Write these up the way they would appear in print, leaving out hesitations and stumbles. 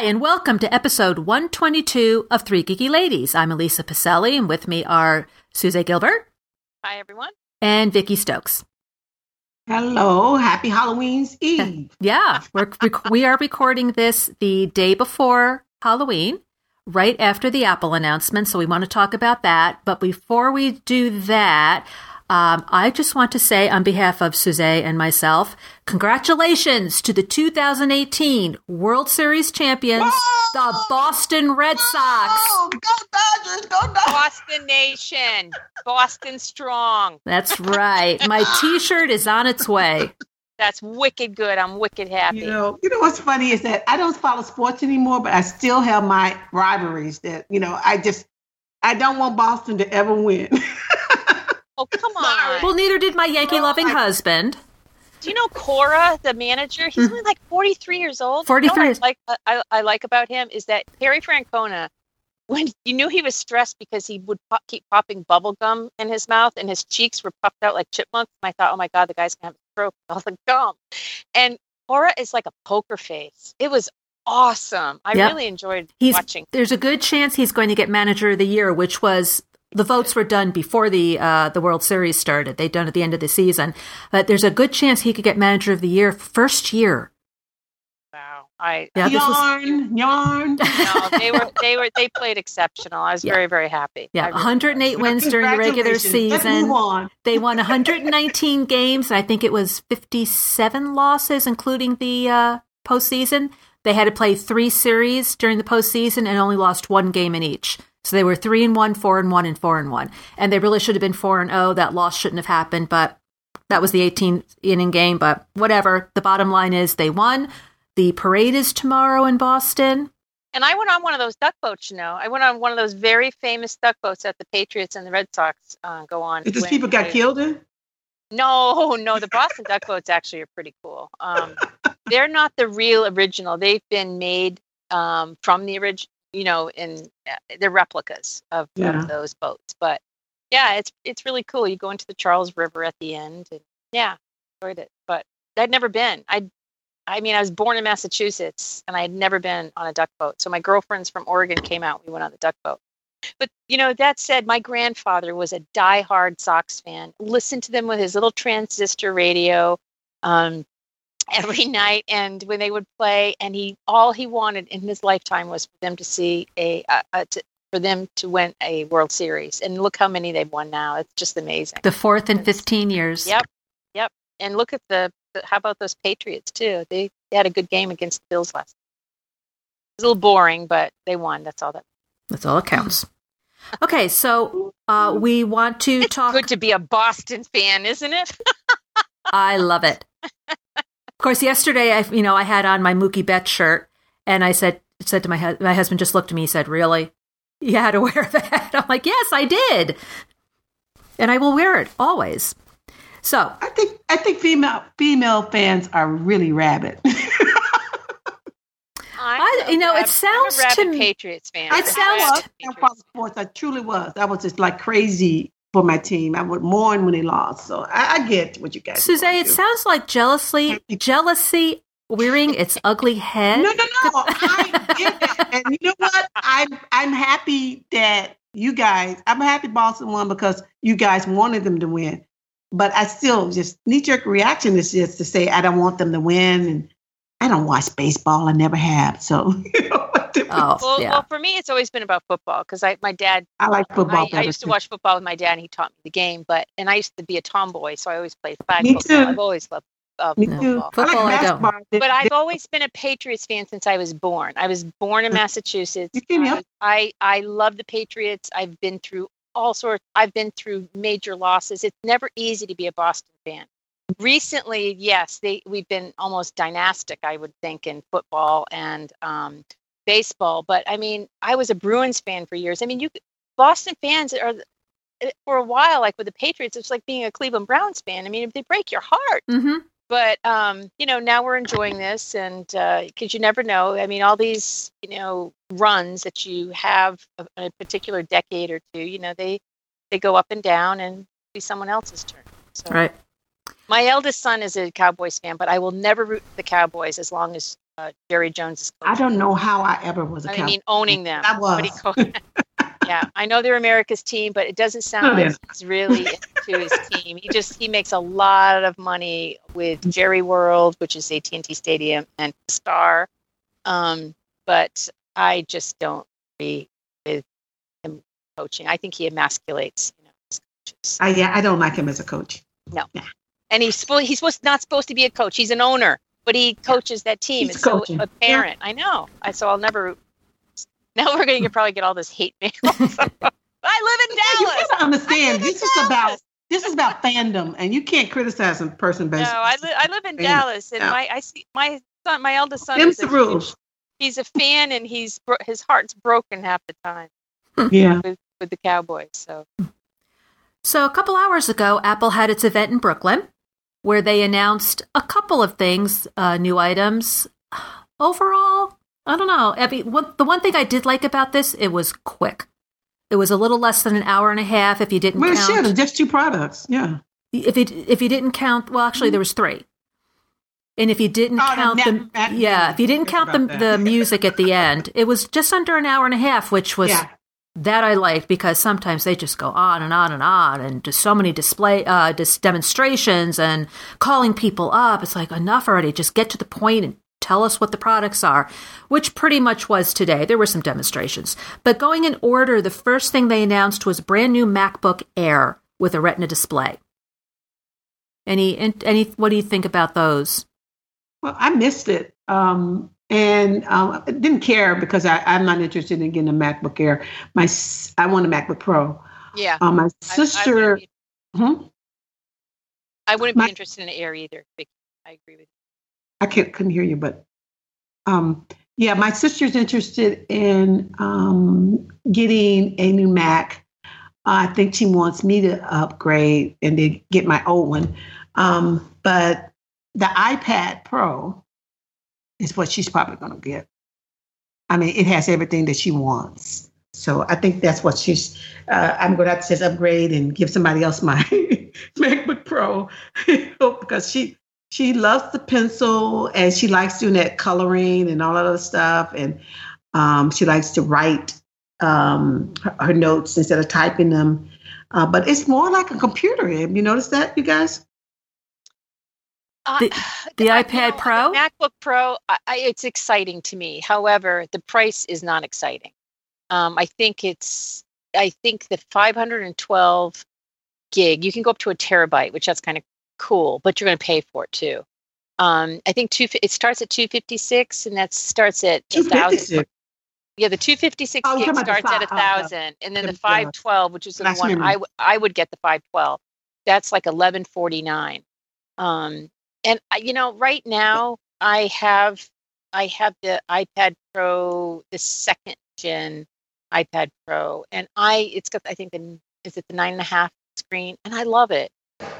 Hi, and welcome to episode 122 of Three Geeky Ladies. I'm Elisa Pacelli, and with me are Suze Gilbert. Hi, everyone. And Vicky Stokes. Hello. Happy Halloween's Eve. Yeah. We are recording this the day before Halloween, right after the Apple announcement, so we want to talk about that. But before we do that, I just want to say on behalf of Suze and myself, congratulations to the 2018 World Series champions, the Boston Red Sox. Go Dodgers, go Dodgers. Boston Nation, Boston strong. That's right. My T-shirt is on its way. That's wicked good. I'm wicked happy. You know what's funny is that I don't follow sports anymore, but I still have my rivalries that, I don't want Boston to ever win. Oh, come on. Well, neither did my Yankee-loving husband. Do you know Cora, the manager? He's only like 43 years old. I like about him is that Harry Francona, when you knew he was stressed because he would keep popping bubble gum in his mouth and his cheeks were puffed out like chipmunks. And I thought, oh, my God, the guy's going to have a stroke with all the gum. And Cora is like a poker face. It was awesome. I really enjoyed watching. There's a good chance he's going to get Manager of the Year, which was... The votes were done before the World Series started. They'd done at the end of the season. But there's a good chance he could get Manager of the Year first year. Wow. Yarn. No, they played exceptional. I was very, very happy. Yeah, 108 wins during the regular season. They won 119 games. And I think it was 57 losses, including the postseason. They had to play three series during the postseason and only lost one game in each. So they were 3-1, 4-1, and 4-1, and they really should have been 4-0. That loss shouldn't have happened, but that was the 18th inning game. But whatever. The bottom line is they won. The parade is tomorrow in Boston. And I went on one of those duck boats. I went on one of those very famous duck boats that the Patriots and the Red Sox go on. Did these people got killed in? No. The Boston duck boats actually are pretty cool. They're not the real original. They've been made from the original. They're replicas of those boats. But, it's really cool. You go into the Charles River at the end. And, enjoyed it. But I'd never been. I was born in Massachusetts, and I had never been on a duck boat. So my girlfriends from Oregon came out. We went on the duck boat. But, that said, my grandfather was a diehard Sox fan. Listened to them with his little transistor radio every night, and when they would play, and all he wanted in his lifetime was for them to see for them to win a World Series, and look how many they've won now. It's just amazing. The fourth in 15 years. Yep. And look at how about those Patriots too? They had a good game against the Bills last night. It was a little boring, but they won. That's all that. That's all that counts. Okay, so we want to talk. It's good to be a Boston fan, isn't it? I love it. Of course, yesterday, I had on my Mookie Betts shirt, and I said to my husband, just looked at me, he said, really? You had to wear that? I'm like, yes, I did. And I will wear it always. So I think female fans are really rabid. It sounds to me. Patriots fan. It sounds sports. I truly was. I was just like crazy for my team. I would mourn when they lost. So I get what you guys. Suze, it sounds like jealousy rearing its ugly head. No. I get that. And you know what? I'm happy that you guys. I'm happy Boston won because you guys wanted them to win. But I still just knee-jerk reaction is just to say I don't want them to win, and I don't watch baseball. I never have. So. Well, for me, it's always been about football because my dad, I like football. I used to watch football with my dad, and he taught me the game. And I used to be a tomboy, so I always played flag football. I've always loved football. Football, I don't. But I've always been a Patriots fan since I was born. I was born in Massachusetts. I love the Patriots. I've been through all sorts. I've been through major losses. It's never easy to be a Boston fan. Recently, yes, we've been almost dynastic, I would think, in football and baseball, but I was a Bruins fan for years. Boston fans are, for a while, like with the Patriots, it's like being a Cleveland Browns fan. They break your heart. Mm-hmm. But now we're enjoying this, and because you never know. All these runs that you have in a particular decade or two, they go up and down, and it'll be someone else's turn. So. Right. My eldest son is a Cowboys fan, but I will never root for the Cowboys as long as Jerry Jones's coach. I don't know how I ever was a Cowboy. I mean, owning them. I was. Yeah, I know they're America's team, but it doesn't sound like he's really into his team. He makes a lot of money with Jerry World, which is AT&T Stadium, and Star. But I just don't agree with him coaching. I think he emasculates, his coaches. I don't like him as a coach. No. Nah. And he's not supposed to be a coach. He's an owner, but he coaches that team. He's coaching. So apparent. Yeah. I know. So I'll never. Now we're going to probably get all this hate mail. I live in Dallas. You gotta understand. This is about fandom, and you can't criticize a person based. No, I live in Dallas, and I see my son, my eldest son. Them's the rules. He's a fan, and his heart's broken half the time. Yeah, with the Cowboys. So a couple hours ago, Apple had its event in Brooklyn, where they announced a couple of things, new items. Overall, I don't know. Abby, the one thing I did like about this, it was quick. It was a little less than an hour and a half if you didn't count. Well, sure, just two products, yeah. If you didn't count, well, actually, there was three. And if you didn't count the music at the end, it was just under an hour and a half, which was that I liked, because sometimes they just go on and on and on, and just so many demonstrations and calling people up. It's like, enough already. Just get to the point and tell us what the products are, which pretty much was today. There were some demonstrations. But going in order, the first thing they announced was a brand new MacBook Air with a Retina display. What do you think about those? Well, I missed it. I didn't care, because I'm not interested in getting a MacBook Air. I want a MacBook Pro. Yeah. My sister. I wouldn't be interested in an Air either. I agree with you. I couldn't hear you, but my sister's interested in getting a new Mac. I think she wants me to upgrade and then get my old one. But the iPad Pro is what she's probably going to get. I mean, it has everything that she wants. So I think that's what I'm going to have to just upgrade and give somebody else my MacBook Pro because she loves the pencil, and she likes doing that coloring and all that other stuff. And she likes to write her notes instead of typing them. But it's more like a computer. Have you noticed that, you guys? The iPad Pro? The MacBook Pro, it's exciting to me. However, the price is not exciting. I think the 512 gig, you can go up to a terabyte, which that's kind of cool, but you're going to pay for it too. I think it starts at 256, and that starts at 1,000. Yeah, the 256 gig starts at 1,000, and then the 512, which is the one I would get, the 512. That's like 1,149. And right now I have the iPad Pro, the second gen iPad Pro, and it's the 9.5 screen, and I love it.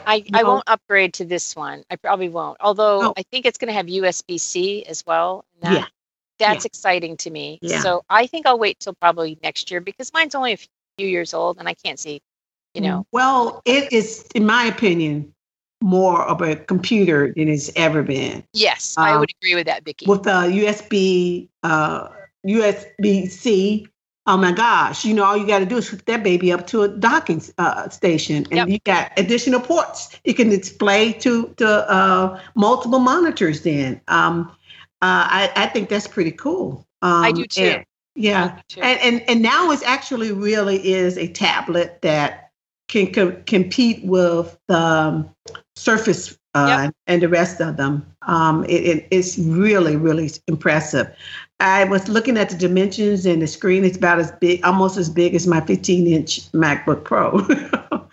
I won't upgrade to this one. I probably won't. Although I think it's going to have USB-C as well. That's exciting to me. Yeah. So I think I'll wait till probably next year, because mine's only a few years old, and I can't see, Well, it is, in my opinion, more of a computer than it's ever been. Yes, I would agree with that, Vicky. With the USB-C. Oh my gosh! All you got to do is hook that baby up to a docking station, and you got additional ports. You can display to multiple monitors. Then, I think that's pretty cool. I do too. And now it's actually really is a tablet that can compete with the Surface and the rest of them. It's really, really impressive. I was looking at the dimensions, and the screen is about as big, almost as big as my 15-inch MacBook Pro.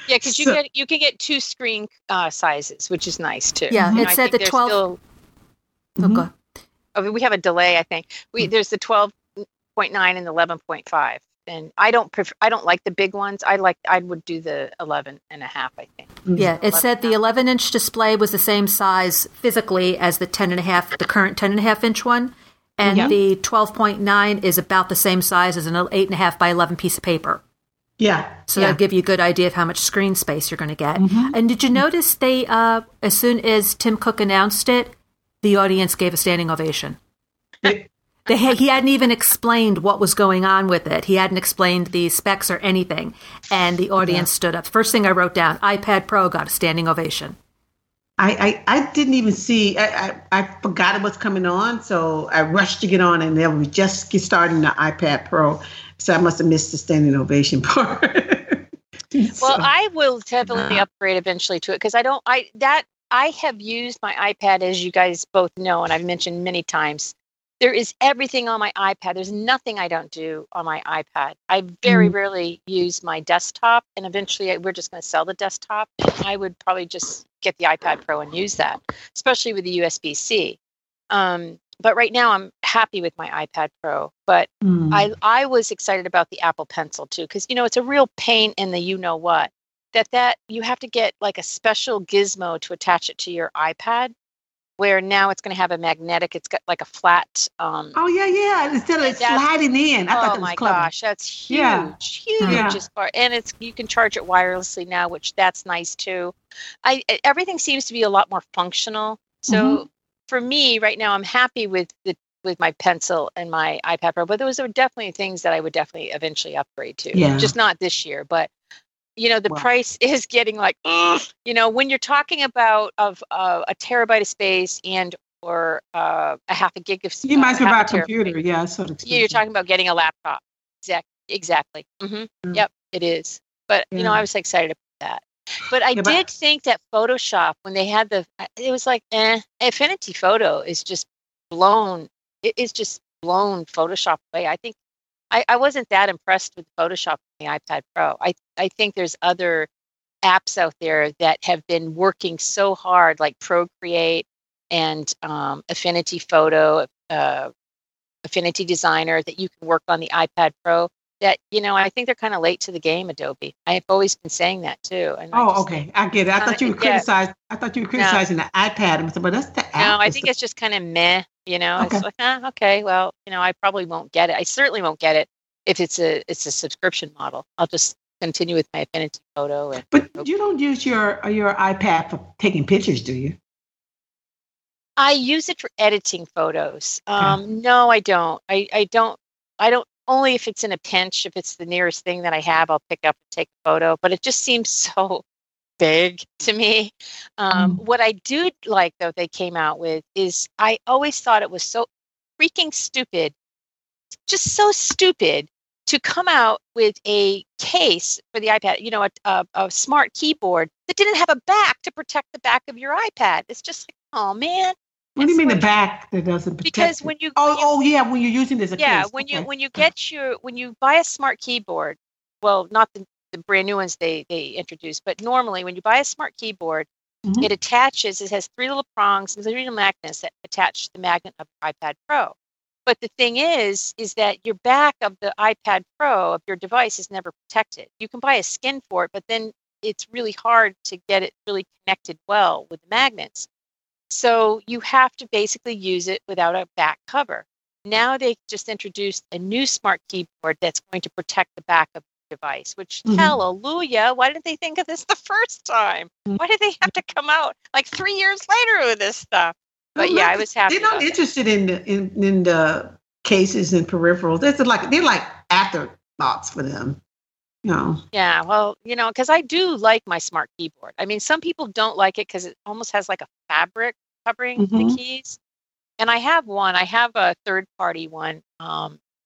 Yeah, because you can get two screen sizes, which is nice too. Yeah, it's at the 12. Okay. We have a delay, I think. There's the 12.9 and the 11.5, and I don't like the big ones. I would do the 11.5, I think. Yeah, it said the 11-inch display was the same size physically as the 10.5, the current 10.5-inch one. And the 12.9 is about the same size as an 8.5 by 11 piece of paper. Yeah. So that'll give you a good idea of how much screen space you're going to get. Mm-hmm. And did you notice they, as soon as Tim Cook announced it, the audience gave a standing ovation? He hadn't even explained what was going on with it. He hadn't explained the specs or anything. And the audience stood up. First thing I wrote down, iPad Pro got a standing ovation. I didn't even see, I forgot it was coming on, so I rushed to get on, and then we just get starting the iPad Pro. So I must have missed the standing ovation part. Well, I will definitely upgrade eventually to it, because I have used my iPad, as you guys both know, and I've mentioned many times. There is everything on my iPad. There's nothing I don't do on my iPad. I very rarely use my desktop, and eventually we're just going to sell the desktop. I would probably just get the iPad Pro and use that, especially with the USB-C. But right now I'm happy with my iPad Pro. But I was excited about the Apple Pencil too, because, you know, it's a real pain in the you-know-what. That you have to get like a special gizmo to attach it to your iPad. Where now it's going to have a magnetic, it's got like a flat. Instead of sliding in. I thought that was clever. Oh my gosh, that's huge, as far. And you can charge it wirelessly now, which that's nice too. Everything seems to be a lot more functional. So for me right now, I'm happy with my Pencil and my iPad Pro, but those are definitely things that I would definitely eventually upgrade to. Yeah. Just not this year, but you know, the price is getting like, you know, when you're talking about a terabyte of space and or a half a gig of space. You might as well buy a computer. Yeah, that's sort of expensive. You're talking about getting a laptop. Exactly. Mm-hmm. Yep, it is. But, you know, I was excited about that. But I did think that Photoshop, when they had it was like, Affinity Photo is just blown. It is just blown Photoshop away. I think I wasn't that impressed with Photoshop on the iPad Pro. I think there's other apps out there that have been working so hard, like Procreate and Affinity Photo, Affinity Designer, that you can work on the iPad Pro. That, you know, I think they're kind of late to the game, Adobe. I've always been saying that too. And I get it. I thought you were criticizing the iPad, but that's the app. No, I think it's just kind of meh. You know, it's like, well, you know, I probably won't get it. I certainly won't get it if it's a subscription model. I'll just continue with my Affinity Photo. You don't use your iPad for taking pictures, do you? I use it for editing photos. No, I don't. I don't. Only if it's in a pinch, if it's the nearest thing that I have, I'll pick up and take a photo. But it just seems so big to me. What I do like, though, they came out with is I always thought it was so freaking stupid, just so stupid to come out with a case for the iPad, you know, a smart keyboard that didn't have a back to protect the back of your iPad. It's just like, oh, man. What do you mean the back that doesn't protect? Because when you when you're using this as a case. When you buy a smart keyboard, well, not the brand new ones they introduced, but normally when you buy a smart keyboard, it attaches. It has three little prongs and three little magnets that attach the magnet of the iPad Pro. But the thing is that your back of the iPad Pro of your device is never protected. You can buy a skin for it, but then it's really hard to get it really connected well with the magnets. So you have to basically use it without a back cover. Now they just introduced a new smart keyboard that's going to protect the back of the device, which, hallelujah, why didn't they think of this the first time? Why did they have to come out like 3 years later with this stuff? But I was happy. They're not interested in the cases and peripherals. They're like afterthoughts for them. No. Yeah, well, you know, because I do like my smart keyboard. I mean, some people don't like it because it almost has like a fabric covering the keys. And I have one. I have a third-party one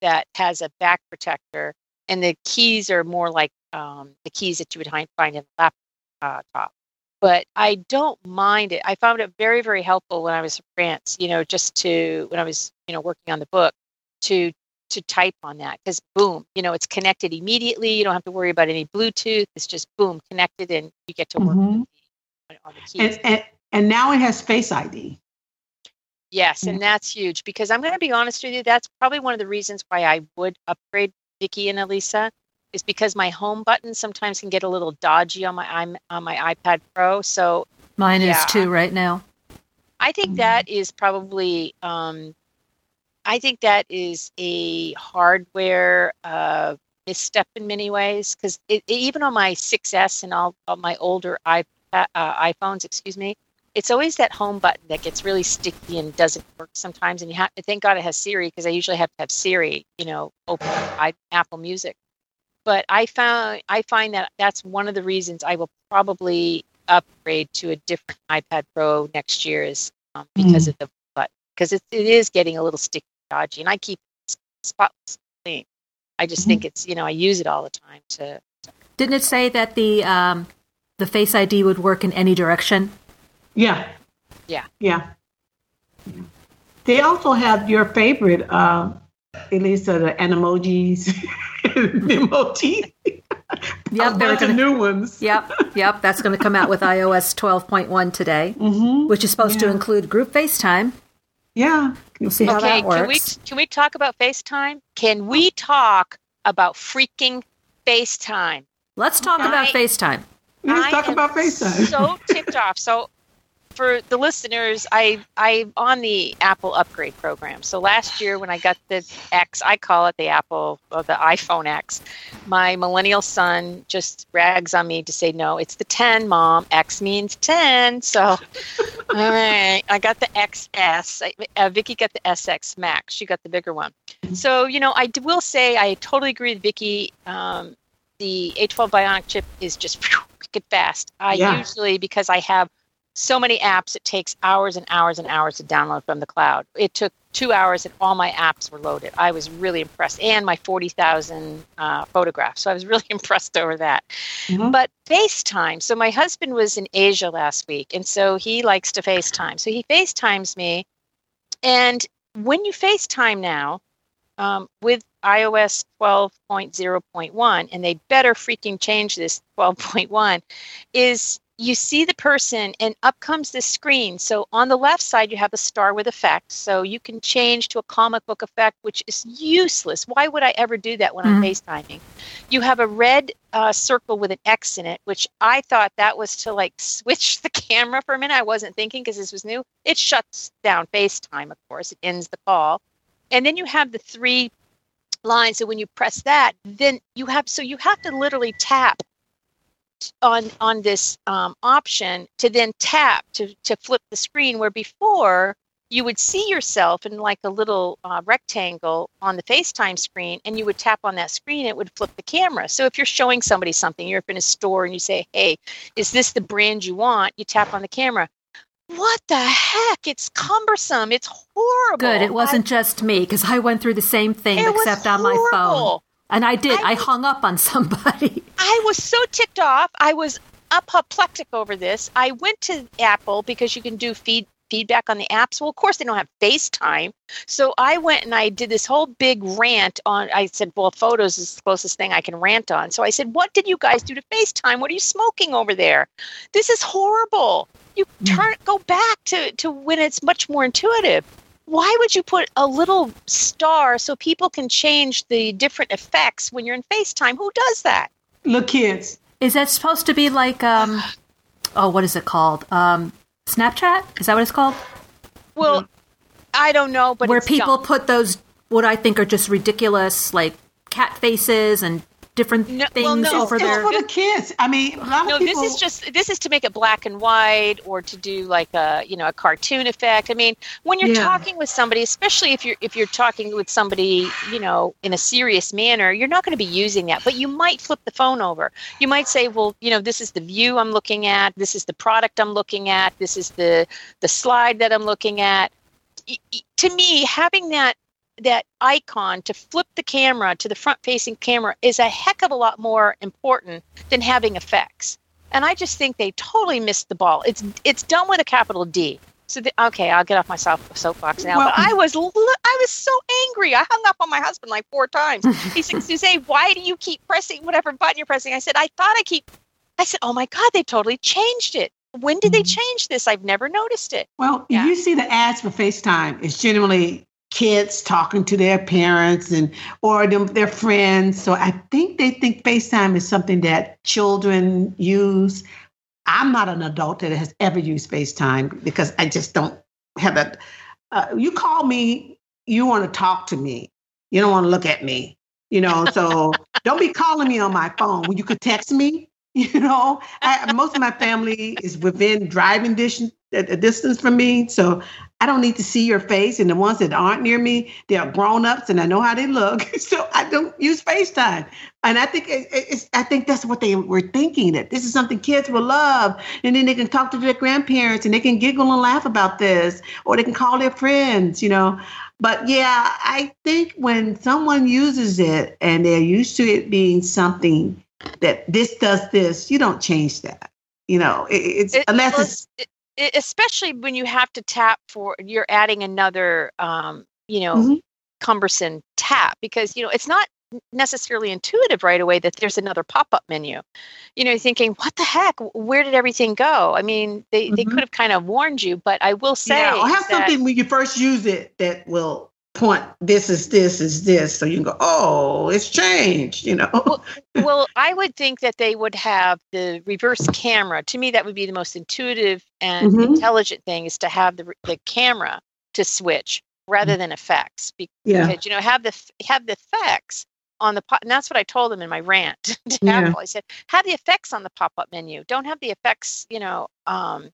that has a back protector, and the keys are more like the keys that you would find in a laptop. But I don't mind it. I found it very, very helpful when I was in France. You know, when I was working on the book to type on that, because boom, you know, it's connected immediately. You don't have to worry about any Bluetooth. It's just boom, connected, and you get to work on the keys. And now it has Face ID. Yes, and that's huge, because I'm going to be honest with you, that's probably one of the reasons why I would upgrade, Vicky and Elisa, is because my home button sometimes can get a little dodgy on my iPad Pro. So mine is too right now. I think that is probably. I think that is a hardware misstep in many ways, because even on my 6S and all my older iPhones, it's always that home button that gets really sticky and doesn't work sometimes. And you have to, thank God it has Siri, because I usually have to have Siri, you know, open Apple Music. But I find that that's one of the reasons I will probably upgrade to a different iPad Pro next year is because of the button, because it is getting a little sticky, dodgy, and I keep it spotless clean. I just think it's, you know, I use it all the time to. Didn't it say that the Face ID would work in any direction? Yeah. They also have your favorite, Elisa, the Animojis. Emoji. Yep, the new ones. Yep. That's going to come out with iOS 12.1 today, which is supposed to include group FaceTime. Yeah. We'll see how that works. Can we talk about FaceTime? Can we talk about freaking FaceTime? Let's talk about FaceTime. Let's talk about FaceTime. So tipped off. So for the listeners, I'm on the Apple upgrade program. So last year when I got the X, I call it the Apple or the iPhone X, my millennial son just rags on me to say, no, it's the 10, Mom. X means 10. So, all right, I got the XS. Vicky got the SX Max. She got the bigger one. So, you know, I will say I totally agree with Vicky. The A12 Bionic chip is just wicked fast. I usually, because I have so many apps, it takes hours and hours and hours to download from the cloud. It took 2 hours and all my apps were loaded. I was really impressed. And my 40,000 photographs. So I was really impressed over that. But FaceTime. So my husband was in Asia last week. And so he likes to FaceTime. So he FaceTimes me. And when you FaceTime now with iOS 12.0.1, and they better freaking change this 12.1, is you see the person and up comes this screen. So on the left side, you have a star with effect. So you can change to a comic book effect, which is useless. Why would I ever do that when I'm FaceTiming? You have a red circle with an X in it, which I thought that was to like switch the camera for a minute. I wasn't thinking because this was new. It shuts down FaceTime, of course. It ends the call. And then you have the three lines. So when you press that, then you have to literally tap on this option to then tap to flip the screen, where before you would see yourself in like a little rectangle on the FaceTime screen, and you would tap on that screen, it would flip the camera. So if you're showing somebody something, you're up in a store and you say, hey, is this the brand you want? You tap on the camera. What the heck? It's cumbersome. It's horrible. Good. It wasn't just me, because I went through the same thing except on my phone. And I did. I hung up on somebody. I was so ticked off. I was apoplectic over this. I went to Apple because you can do feedback on the apps. Well, of course, they don't have FaceTime. So I went and I did this whole big rant on. I said, well, photos is the closest thing I can rant on. So I said, what did you guys do to FaceTime? What are you smoking over there? This is horrible. You go back to when it's much more intuitive. Why would you put a little star so people can change the different effects when you're in FaceTime? Who does that? Look, kids. Is that supposed to be like, what is it called? Snapchat? Is that what it's called? Well, I don't know, but where people put those, what I think are just ridiculous, like cat faces and different things over there. It's for the kids. I mean, a lot of people. This is to make it black and white, or to do like a cartoon effect. I mean, when you're talking with somebody, especially if you're talking with somebody, you know, in a serious manner, you're not going to be using that. But you might flip the phone over. You might say, well, you know, this is the view I'm looking at. This is the product I'm looking at. This is the slide that I'm looking at. To me, having that icon to flip the camera to the front-facing camera is a heck of a lot more important than having effects. And I just think they totally missed the ball. It's done with a capital D. So, I'll get off my soapbox now. Well, but I was so angry. I hung up on my husband like 4 times. He said, Suze, why do you keep pressing whatever button you're pressing? I said, I said, oh, my God, they totally changed it. When did they change this? I've never noticed it. Well, you see the ads for FaceTime. It's generally kids talking to their parents or their friends. So I think they think FaceTime is something that children use. I'm not an adult that has ever used FaceTime, because I just don't have that. You call me, you want to talk to me. You don't want to look at me, you know, so don't be calling me on my phone when you could text me. You know, most of my family is within driving distance at a distance from me, so I don't need to see your face. And the ones that aren't near me, they are grown-ups, and I know how they look, so I don't use FaceTime. And I think I think that's what they were thinking, that this is something kids will love, and then they can talk to their grandparents, and they can giggle and laugh about this, or they can call their friends, you know. But yeah, I think when someone uses it and they're used to it being something that this does this, you don't change that, you know. Especially when you have to tap for, you're adding another, cumbersome tap, because, you know, it's not necessarily intuitive right away that there's another pop-up menu. You know, you're thinking, what the heck? Where did everything go? I mean, they could have kind of warned you, but I will say, yeah, I'll have something when you first use it that will point, this is this. So you can go, oh, it's changed, you know. Well, I would think that they would have the reverse camera. To me, that would be the most intuitive and intelligent thing, is to have the camera to switch rather than effects. Because you know, have the effects on the pop, and that's what I told them in my rant to Apple. I said, have the effects on the pop-up menu. Don't have the effects, you know, on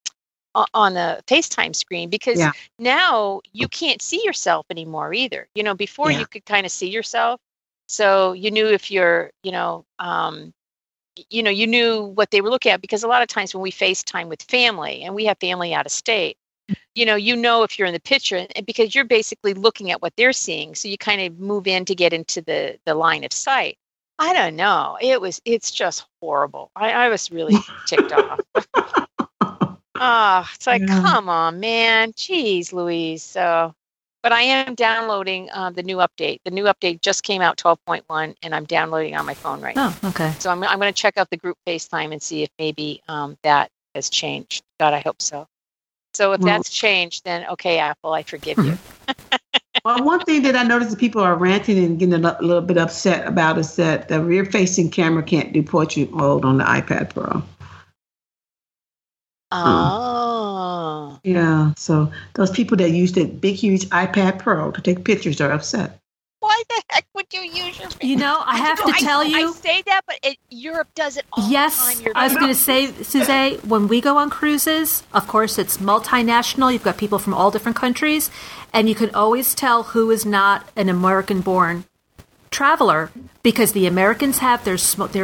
the FaceTime screen, because now you can't see yourself anymore either. You know, before you could kind of see yourself, so you knew if you're, you knew what they were looking at, because a lot of times when we FaceTime with family, and we have family out of state, you know if you're in the picture, because you're basically looking at what they're seeing, so you kind of move in to get into the line of sight. I don't know. It's just horrible. I was really ticked off. Oh, it's like, come on, man. Jeez Louise. So, but I am downloading the new update. The new update just came out, 12.1, and I'm downloading on my phone right now. Oh, okay. So I'm going to check out the group FaceTime and see if maybe that has changed. God, I hope so. So if that's changed, then okay, Apple, I forgive you. Well, one thing that I noticed that people are ranting and getting a little bit upset about is that the rear-facing camera can't do portrait mode on the iPad Pro. Oh. Yeah, so those people that use the big, huge iPad Pro to take pictures are upset. Why the heck would you use your... You know, I have to tell you... I say that, but Europe does it all the time. Yes, I was going to say, Suze, when we go on cruises, of course, it's multinational. You've got people from all different countries, and you can always tell who is not an American-born traveler, because the Americans have their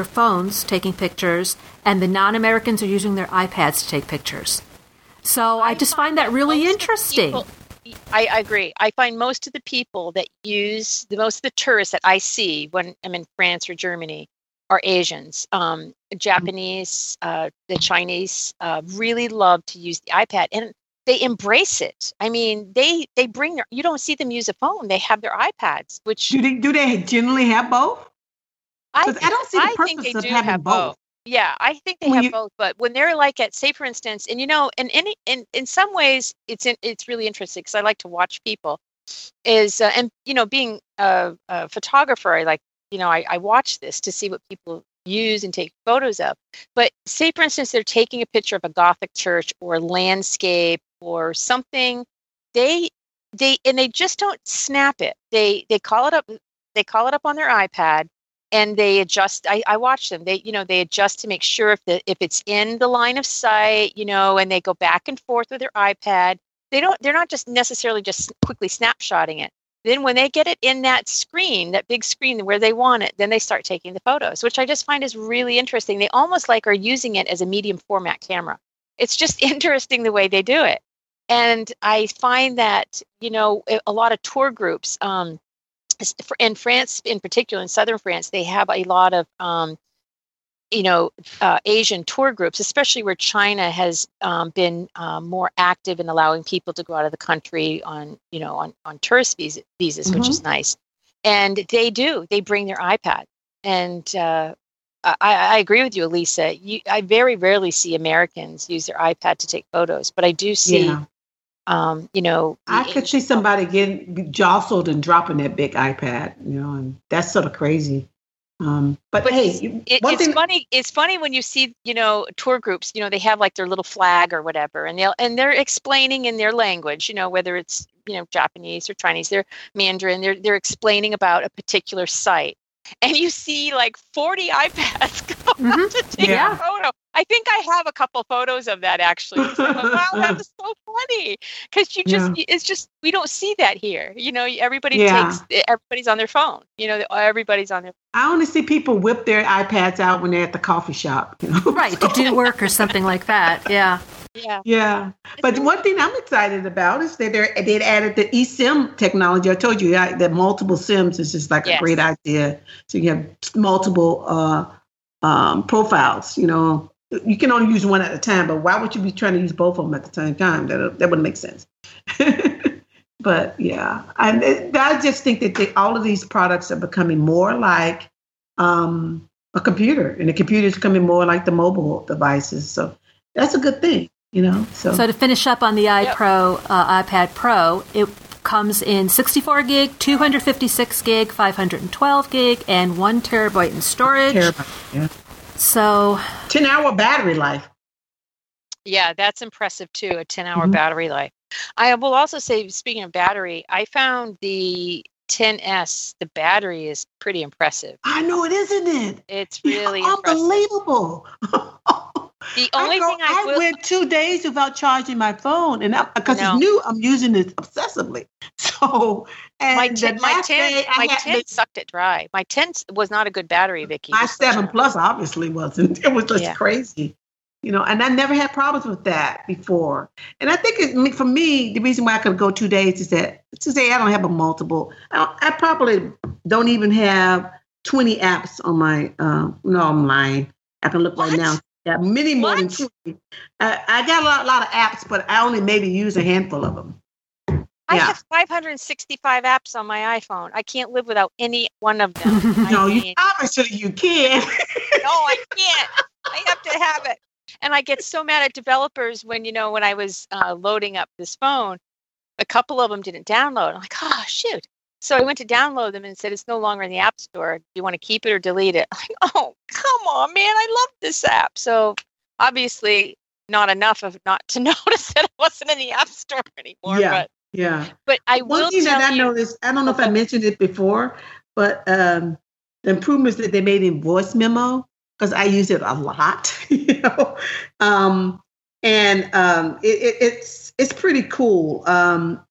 phones taking pictures, and the non-Americans are using their iPads to take pictures. So I just find that really interesting. I agree. I find most of the people that use, most of the tourists that I see when I'm in France or Germany, are Asians. Japanese, the Chinese really love to use the iPad, and they embrace it. I mean, they bring their, you don't see them use a phone. They have their iPads, which... Do they generally have both? I don't see the purpose of having both. Yeah, I think they have both, but when they're like at, say, for instance, and you know, in some ways it's really interesting, because I like to watch people, is and you know, being a photographer, I like, you know, I watch this to see what people use and take photos of. But say, for instance, they're taking a picture of a Gothic church or landscape or something, they just don't snap it. They call it up on their iPad. And they adjust. I watch them. They adjust to make sure if it's in the line of sight, you know, and they go back and forth with their iPad. They're not just necessarily just quickly snapshotting it. Then when they get it in that screen, that big screen where they want it, then they start taking the photos, which I just find is really interesting. They almost like are using it as a medium format camera. It's just interesting the way they do it. And I find that, you know, a lot of tour groups, in France, in particular, in southern France, they have a lot of, Asian tour groups, especially where China has been more active in allowing people to go out of the country on tourist visas, which is nice. And they bring their iPad. And I agree with you, Elisa. I very rarely see Americans use their iPad to take photos, but I do see... Yeah. I could see somebody getting jostled and dropping that big iPad, you know, and that's sort of crazy. But hey, it's funny. It's funny when you see, you know, tour groups, you know, they have like their little flag or whatever, and they're explaining in their language, you know, whether it's, you know, Japanese or Chinese, they're Mandarin, they're explaining about a particular site, and you see like 40 iPads go up to take a photo. I think I have a couple photos of that actually. So I'm like, wow, that was so funny because you just, it's just, we don't see that here. You know, everybody takes, everybody's on their phone. You know, everybody's on their phone. I only see people whip their iPads out when they're at the coffee shop. You know? Right, to do work or something like that. Yeah. Yeah. Yeah. But one thing I'm excited about is that they added the eSIM technology. I told you that multiple SIMs is just like a great idea. So you have multiple profiles, you know. You can only use one at a time, but why would you be trying to use both of them at the same time? That wouldn't make sense. But yeah, I just think that all of these products are becoming more like a computer, and the computer is becoming more like the mobile devices. So that's a good thing, you know. So to finish up on the iPad Pro, it comes in 64 gig, 256 gig, 512 gig, and 1 terabyte in storage. 1 terabyte, yeah. So 10-hour battery life. Yeah, that's impressive too, a 10-hour battery life. I will also say, speaking of battery, I found the 10S, the battery is pretty impressive. I know it, isn't it? It's really unbelievable. The only thing I went 2 days without charging my phone, and because it's new, I'm using it obsessively. So, and my 10 sucked it dry. My 10 was not a good battery, Vicky. My 7 Plus obviously wasn't. It was just crazy, you know. And I never had problems with that before. And I think for me, the reason why I could go 2 days is that today I don't have a multiple. I probably don't even have 20 apps on my. No, I'm lying. I can look right now. Yeah, many more than 2. I got a lot of apps, but I only maybe use a handful of them. I have 565 apps on my iPhone. I can't live without any one of them. No, obviously you can. No, I can't. I have to have it. And I get so mad at developers when I was loading up this phone, a couple of them didn't download. I'm like, oh, shoot. So I went to download them and said, it's no longer in the App Store. Do you want to keep it or delete it? I'm like, oh, come on, man. I love this app. So obviously not enough of not to notice that it wasn't in the App Store anymore. Yeah, But One thing I noticed, I don't know if I mentioned it before, but the improvements that they made in voice memo, because I use it a lot, you know. It's pretty cool.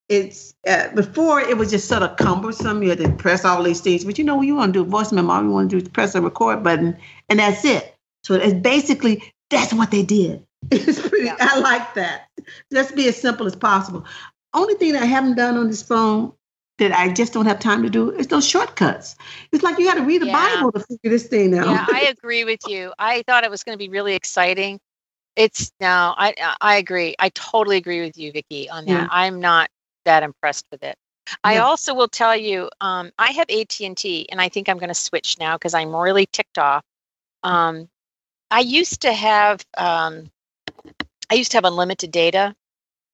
It's before it was just sort of cumbersome. You had to press all these things, but when you want to do a voice memo, all you want to do is press the record button, and that's it. So it's basically that's what they did. It's pretty. Yeah. I like that. Let's be as simple as possible. Only thing I haven't done on this phone that I just don't have time to do is those shortcuts. It's like you got to read the Bible to figure this thing out. Yeah, I agree with you. I thought it was going to be really exciting. I agree. I totally agree with you, Vicky, on that. Yeah. I'm not that impressed with it. I also will tell you, I have AT&T, and I think I'm going to switch now because I'm really ticked off. I used to have unlimited data,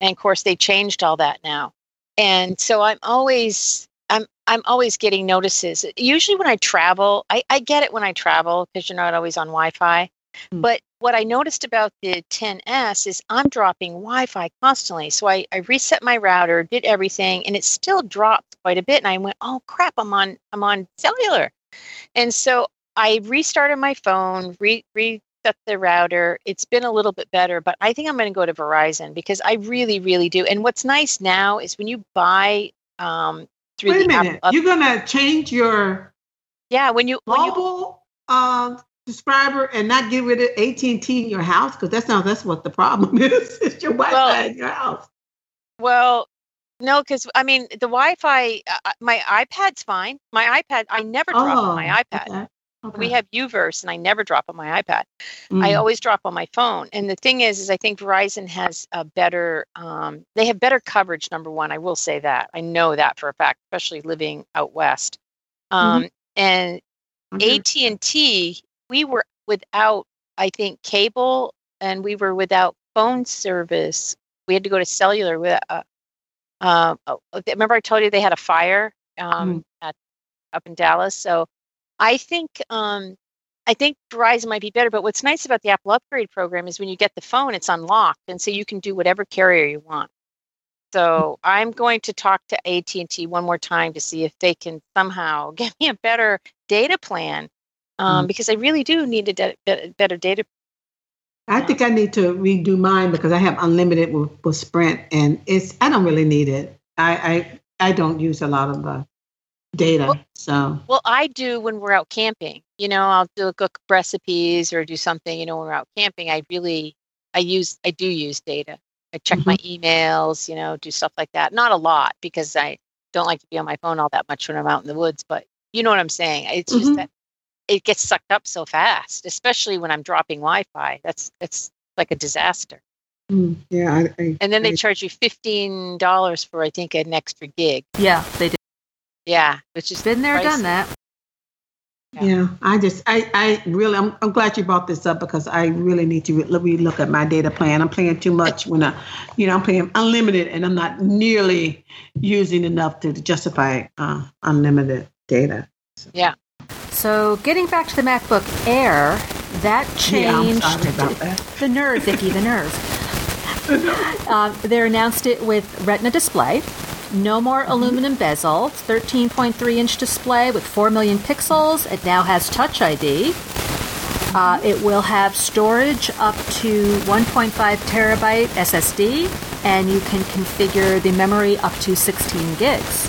and of course they changed all that now. And so I'm always getting notices. Usually when I travel, I get it when I travel because you're not always on Wi-Fi. Mm. But what I noticed about the 10S is I'm dropping Wi-Fi constantly. So I reset my router, did everything, and it still dropped quite a bit. And I went, oh crap, I'm on cellular. And so I restarted my phone, reset the router. It's been a little bit better, but I think I'm going to go to Verizon because I really, really do. And what's nice now is when you buy through the Apple. You're going to change your mobile subscriber and not get rid of AT&T in your house, because that's what the problem is. It's your Wi-Fi in your house. Well, no, because the Wi-Fi. My iPad's fine. My iPad, I never drop on my iPad. Okay. Okay. We have Uverse, and I never drop on my iPad. Mm. I always drop on my phone. And the thing is I think Verizon has a better. They have better coverage. Number one, I will say that. I know that for a fact, especially living out west. And AT&T. We were without, I think, cable, and we were without phone service. We had to go to cellular. With, remember I told you they had a fire up in Dallas. So I think Verizon might be better. But what's nice about the Apple upgrade program is when you get the phone, it's unlocked, and so you can do whatever carrier you want. So I'm going to talk to AT&T one more time to see if they can somehow get me a better data plan. Because I really do need a better data I think I need to redo mine because I have unlimited with Sprint, and I don't really need it. I don't use a lot of the data. Well, I do when we're out camping. You know, I'll do cook recipes or do something. You know, when we're out camping, I do use data. I check my emails. You know, do stuff like that. Not a lot because I don't like to be on my phone all that much when I'm out in the woods. But you know what I'm saying? It's just that it gets sucked up so fast, especially when I'm dropping Wi-Fi. It's like a disaster. Yeah. And then they charge you $15 for, I think, an extra gig. Yeah, they do. Yeah, which has been there, pricey. Done that. Yeah. I'm glad you brought this up because I really need to relook at my data plan. I'm playing too much when I'm playing unlimited and I'm not nearly using enough to justify unlimited data. So. Yeah. So getting back to the MacBook Air, that changed. Yeah, I'm sorry about that. The nerve, Vicky, the nerve. The nerve. They announced it with Retina display. No more aluminum bezel. 13.3-inch display with 4 million pixels. It now has Touch ID. It will have storage up to 1.5 terabyte SSD, and you can configure the memory up to 16 gigs.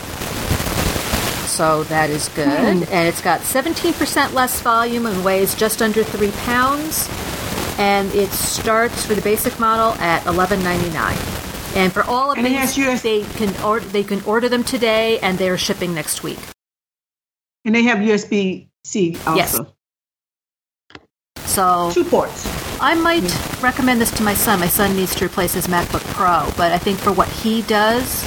So that is good. And it's got 17% less volume and weighs just under 3 pounds. And it starts for the basic model at $1,199. And for all of these, they can order them today, and they are shipping next week. And they have USB-C also. Yes. So 2 ports. I might recommend this to my son. My son needs to replace his MacBook Pro, but I think for what he does,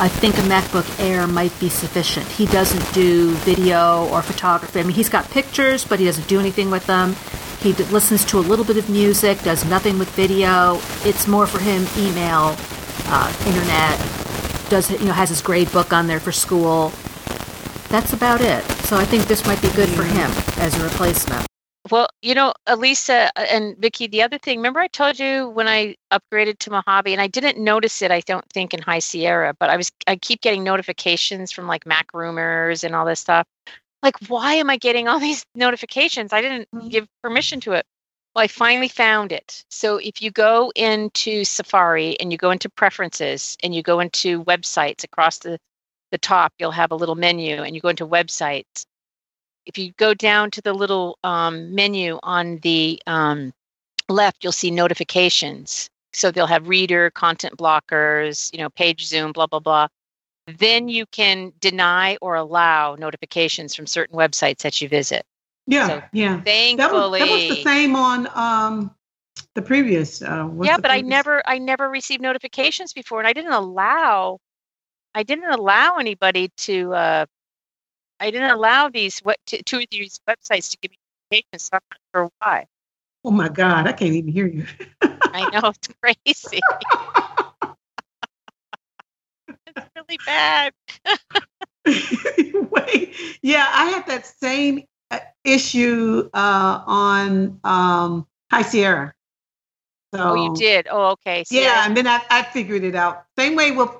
I think a MacBook Air might be sufficient. He doesn't do video or photography. I mean, he's got pictures, but he doesn't do anything with them. He listens to a little bit of music, does nothing with video. It's more for him email, internet, has his grade book on there for school. That's about it. So I think this might be good for him as a replacement. Well, you know, Elisa and Vicky, the other thing, remember I told you when I upgraded to Mojave, and I didn't notice it, I don't think, in High Sierra, but I keep getting notifications from like Mac Rumors and all this stuff. Like, why am I getting all these notifications? I didn't give permission to it. Well, I finally found it. So if you go into Safari and you go into Preferences and you go into Websites, across the top, you'll have a little menu, and you go into Websites. If you go down to the little menu on the left, you'll see notifications. So they'll have Reader, Content Blockers, Page Zoom, blah, blah, blah. Then you can deny or allow notifications from certain websites that you visit. Yeah, so yeah. Thankfully, that was the same on the previous. I never received notifications before, and I didn't allow anybody to. I didn't allow two of these websites to give me notifications. So I'm not sure why. Oh my God! I can't even hear you. I know, it's crazy. Really bad. Wait, yeah, I had that same issue on High Sierra. So, oh, you did? Oh, okay. So yeah, and then I figured it out. Same way with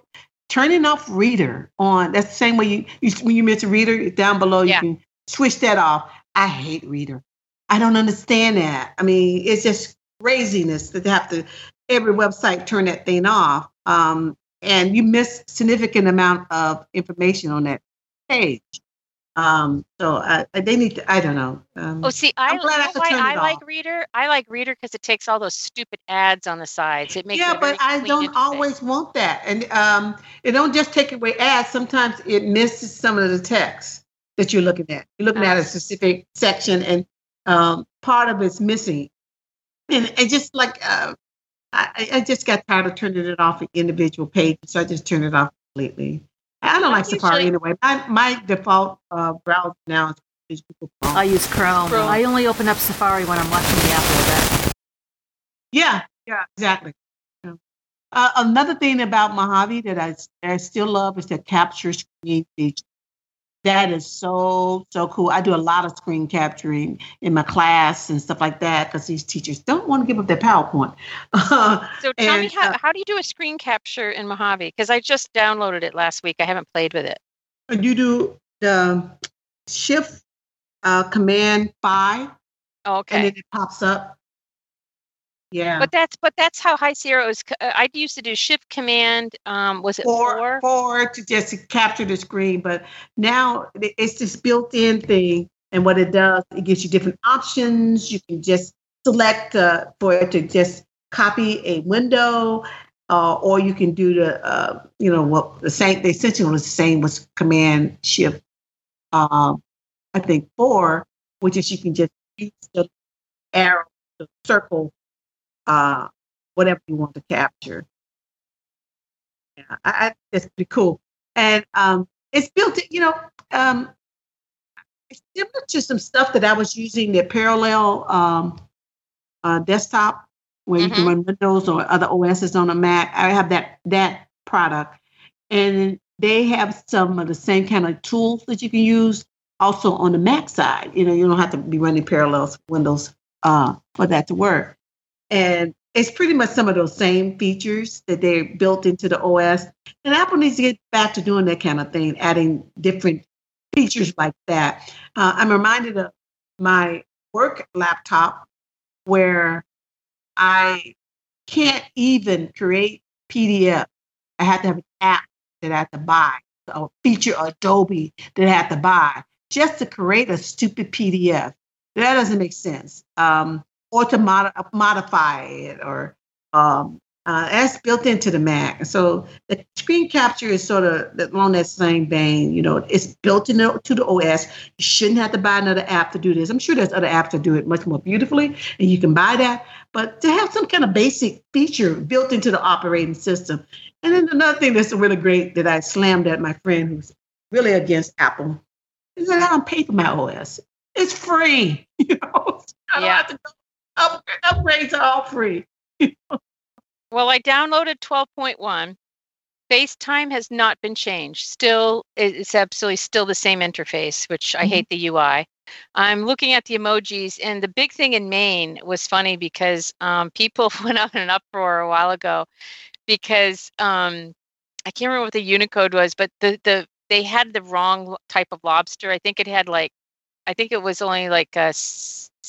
turning off Reader on. That's the same way you when you mention Reader down below, you can switch that off. I hate Reader. I don't understand that. I mean, it's just craziness that they have to every website turn that thing off. And you miss significant amount of information on that page. They need to, I don't know. I like Reader. I like Reader because it takes all those stupid ads on the sides. It makes but I don't always want that. And it don't just take away ads. Sometimes it misses some of the text that you're looking at. You're looking at a specific section, and part of it's missing. And it just like... I just got tired of turning it off at individual pages, so I just turned it off completely. I don't like Safari anyway. My default browser now is Google Chrome. I use Chrome. I only open up Safari when I'm watching the Apple event. Yeah, exactly. Yeah. Another thing about Mojave that I still love is the capture screen feature. That is so cool. I do a lot of screen capturing in my class and stuff like that because these teachers don't want to give up their PowerPoint. So tell me, how do you do a screen capture in Mojave? Because I just downloaded it last week. I haven't played with it. You do the Shift Command-5. Oh, okay. And then it pops up. Yeah. But that's how High Sierra was. I used to do Shift Command. Was it four to just capture the screen? But now it's this built-in thing, and what it does, it gives you different options. You can just select for it to just copy a window, or you can do the the same. The essential is the same with Command Shift. I think 4, which is you can just use the arrow, the circle. Whatever you want to capture. Yeah, I that's pretty cool. And it's built, it's similar to some stuff that I was using, the parallel desktop where you can run Windows or other OSs on a Mac. I have that product. And they have some of the same kind of tools that you can use also on the Mac side. You don't have to be running parallels Windows for that to work. And it's pretty much some of those same features that they built into the OS. And Apple needs to get back to doing that kind of thing, adding different features like that. I'm reminded of my work laptop where I can't even create PDF. I have to have an app that I have to buy, a feature Adobe that I have to buy just to create a stupid PDF. That doesn't make sense. Or to modify it, or that's built into the Mac. So the screen capture is sort of along that same vein. It's built into the OS. You shouldn't have to buy another app to do this. I'm sure there's other apps that do it much more beautifully, and you can buy that. But to have some kind of basic feature built into the operating system. And then another thing that's really great that I slammed at my friend who's really against Apple is that I don't pay for my OS. It's free. I don't have to go. Upgrades are all free. Well, I downloaded 12.1. FaceTime has not been changed. Still, it's absolutely still the same interface, which I hate the UI. I'm looking at the emojis, and the big thing in Maine was funny because people went out in an uproar a while ago because I can't remember what the Unicode was, but they had the wrong type of lobster. I think it had only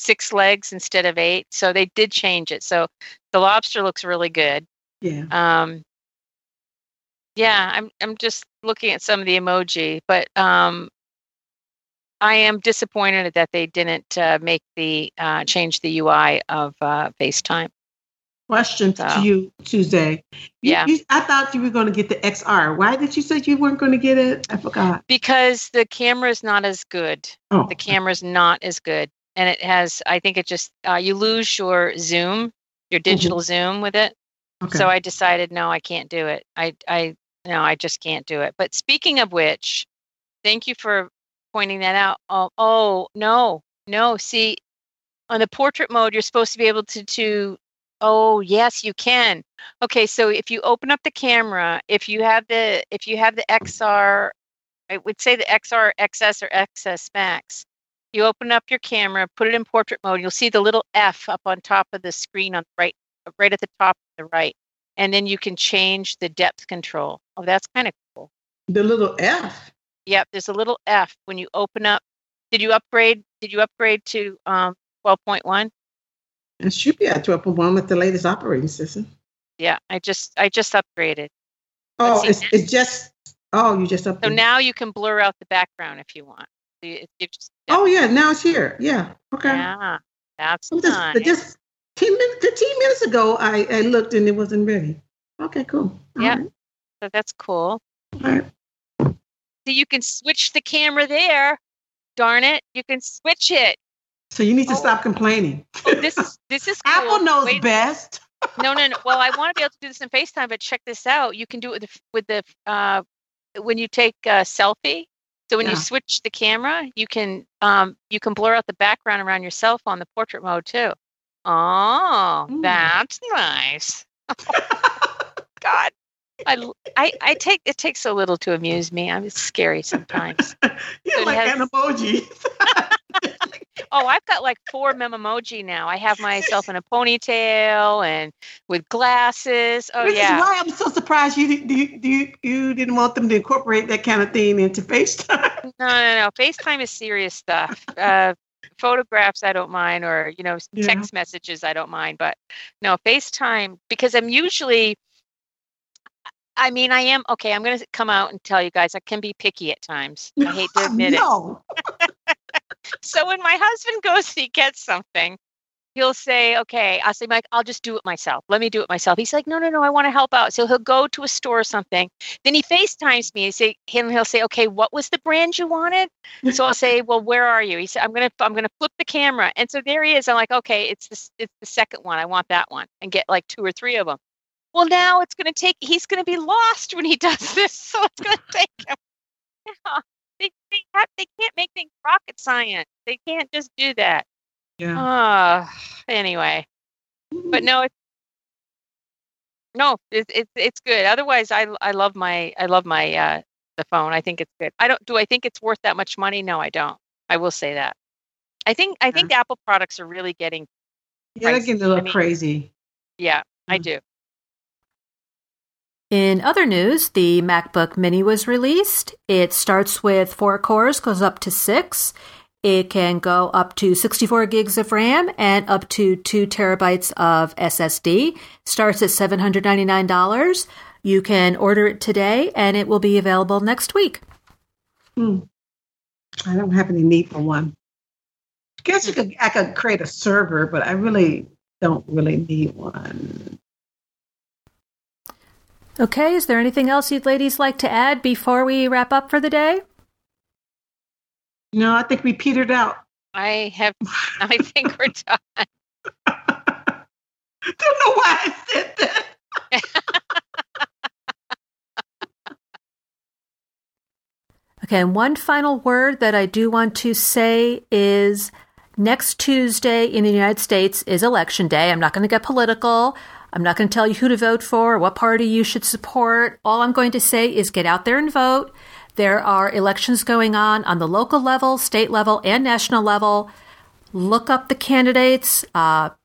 6 legs instead of 8. So they did change it. So the lobster looks really good. Yeah. I'm just looking at some of the emoji, but I am disappointed that they didn't make the change the UI of FaceTime. Question to you, Suze. I thought you were going to get the XR. Why did you say you weren't going to get it? I forgot. Because the camera is not as good. Oh. The camera is not as good. And it has, I think it just, you lose your zoom, your digital zoom with it. Okay. So I decided, no, I can't do it. I just can't do it. But speaking of which, thank you for pointing that out. Oh, no. See, on the portrait mode, you're supposed to be able to oh, yes, you can. Okay. So if you open up the camera, if you have the XR, I would say the XR, XS or XS Max. You open up your camera, put it in portrait mode. You'll see the little F up on top of the screen on the right at the top to the right. And then you can change the depth control. Oh, that's kind of cool. The little F? Yep, there's a little F when you open up. Did you upgrade to 12.1? It should be at 12.1 with the latest operating system. Yeah, I just upgraded. Oh, you just upgraded. So now you can blur out the background if you want. Now it's here. Yeah. Okay. Yeah, that's nice. Just 15 minutes ago, I looked and it wasn't ready. Okay, cool. All right. So that's cool. All right. So you can switch the camera there. Darn it. You can switch it. So you need to stop complaining. Oh, this is cool. Apple knows best. No. Well, I want to be able to do this in FaceTime, but check this out. You can do it with the when you take a selfie. So when you switch the camera, you can blur out the background around yourself on the portrait mode too. Oh, that's nice. God, I take it takes so little to amuse me. It's scary sometimes. You're like an emoji. Oh, I've got like 4 mememoji now. I have myself in a ponytail and with glasses. Oh, Which is why I'm so surprised you didn't want them to incorporate that kind of thing into FaceTime. No. FaceTime is serious stuff. Photographs, I don't mind, or, you know, text messages, I don't mind. But no, FaceTime, because I'm usually, I mean, I am, okay, I'm going to come out and tell you guys, I can be picky at times. I hate to admit it. So when my husband goes and he gets something, he'll say, okay, I'll say, Mike, I'll just do it myself. Let me do it myself. He's like, no, I want to help out. So he'll go to a store or something. Then he FaceTimes me and he'll say, okay, what was the brand you wanted? So I'll say, well, where are you? He said, I'm going to flip the camera. And so there he is. I'm like, okay, it's the second one. I want that one, and get like 2 or 3 of them. Well, now it's going to take, he's going to be lost when he does this. So it's going to take him. Yeah, they can't make things rocket science. They can't just do that. Yeah. Anyway, but no, it's good. Otherwise, I love my the phone. I think it's good. I think it's worth that much money? No, I don't. I will say that. I think the Apple products are really getting pricey. They're getting a little crazy. Yeah, I do. In other news, the MacBook Mini was released. It starts with 4 cores, goes up to 6. It can go up to 64 gigs of RAM and up to 2 terabytes of SSD. Starts at $799. You can order it today, and it will be available next week. I don't have any need for one. I guess I could create a server, but I really don't really need one. Okay, is there anything else you'd ladies like to add before we wrap up for the day? No, I think we petered out. I think we're done. Don't know why I said that. Okay, and one final word that I do want to say is next Tuesday in the United States is Election Day. I'm not going to get political. I'm not going to tell you who to vote for, or what party you should support. All I'm going to say is get out there and vote. There are elections going on the local level, state level, and national level. Look up the candidates,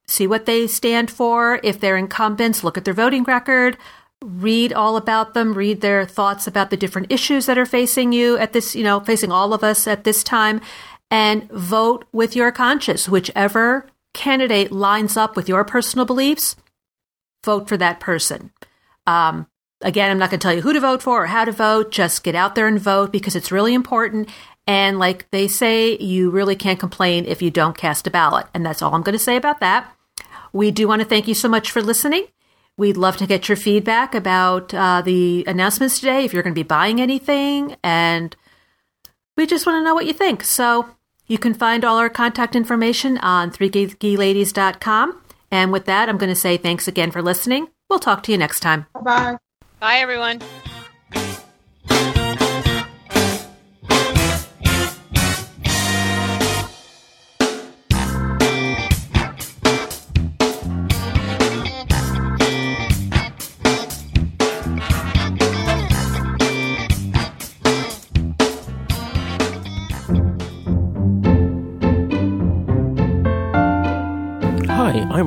see what they stand for. If they're incumbents, look at their voting record, read all about them, read their thoughts about the different issues that are facing you at this, facing all of us at this time, and vote with your conscience. Whichever candidate lines up with your personal beliefs, vote for that person. Again, I'm not going to tell you who to vote for or how to vote. Just get out there and vote, because it's really important. And like they say, you really can't complain if you don't cast a ballot. And that's all I'm going to say about that. We do want to thank you so much for listening. We'd love to get your feedback about the announcements today, if you're going to be buying anything. And we just want to know what you think. So you can find all our contact information on 3geekyladies.com. And with that, I'm going to say thanks again for listening. We'll talk to you next time. Bye-bye. Bye, everyone. I'm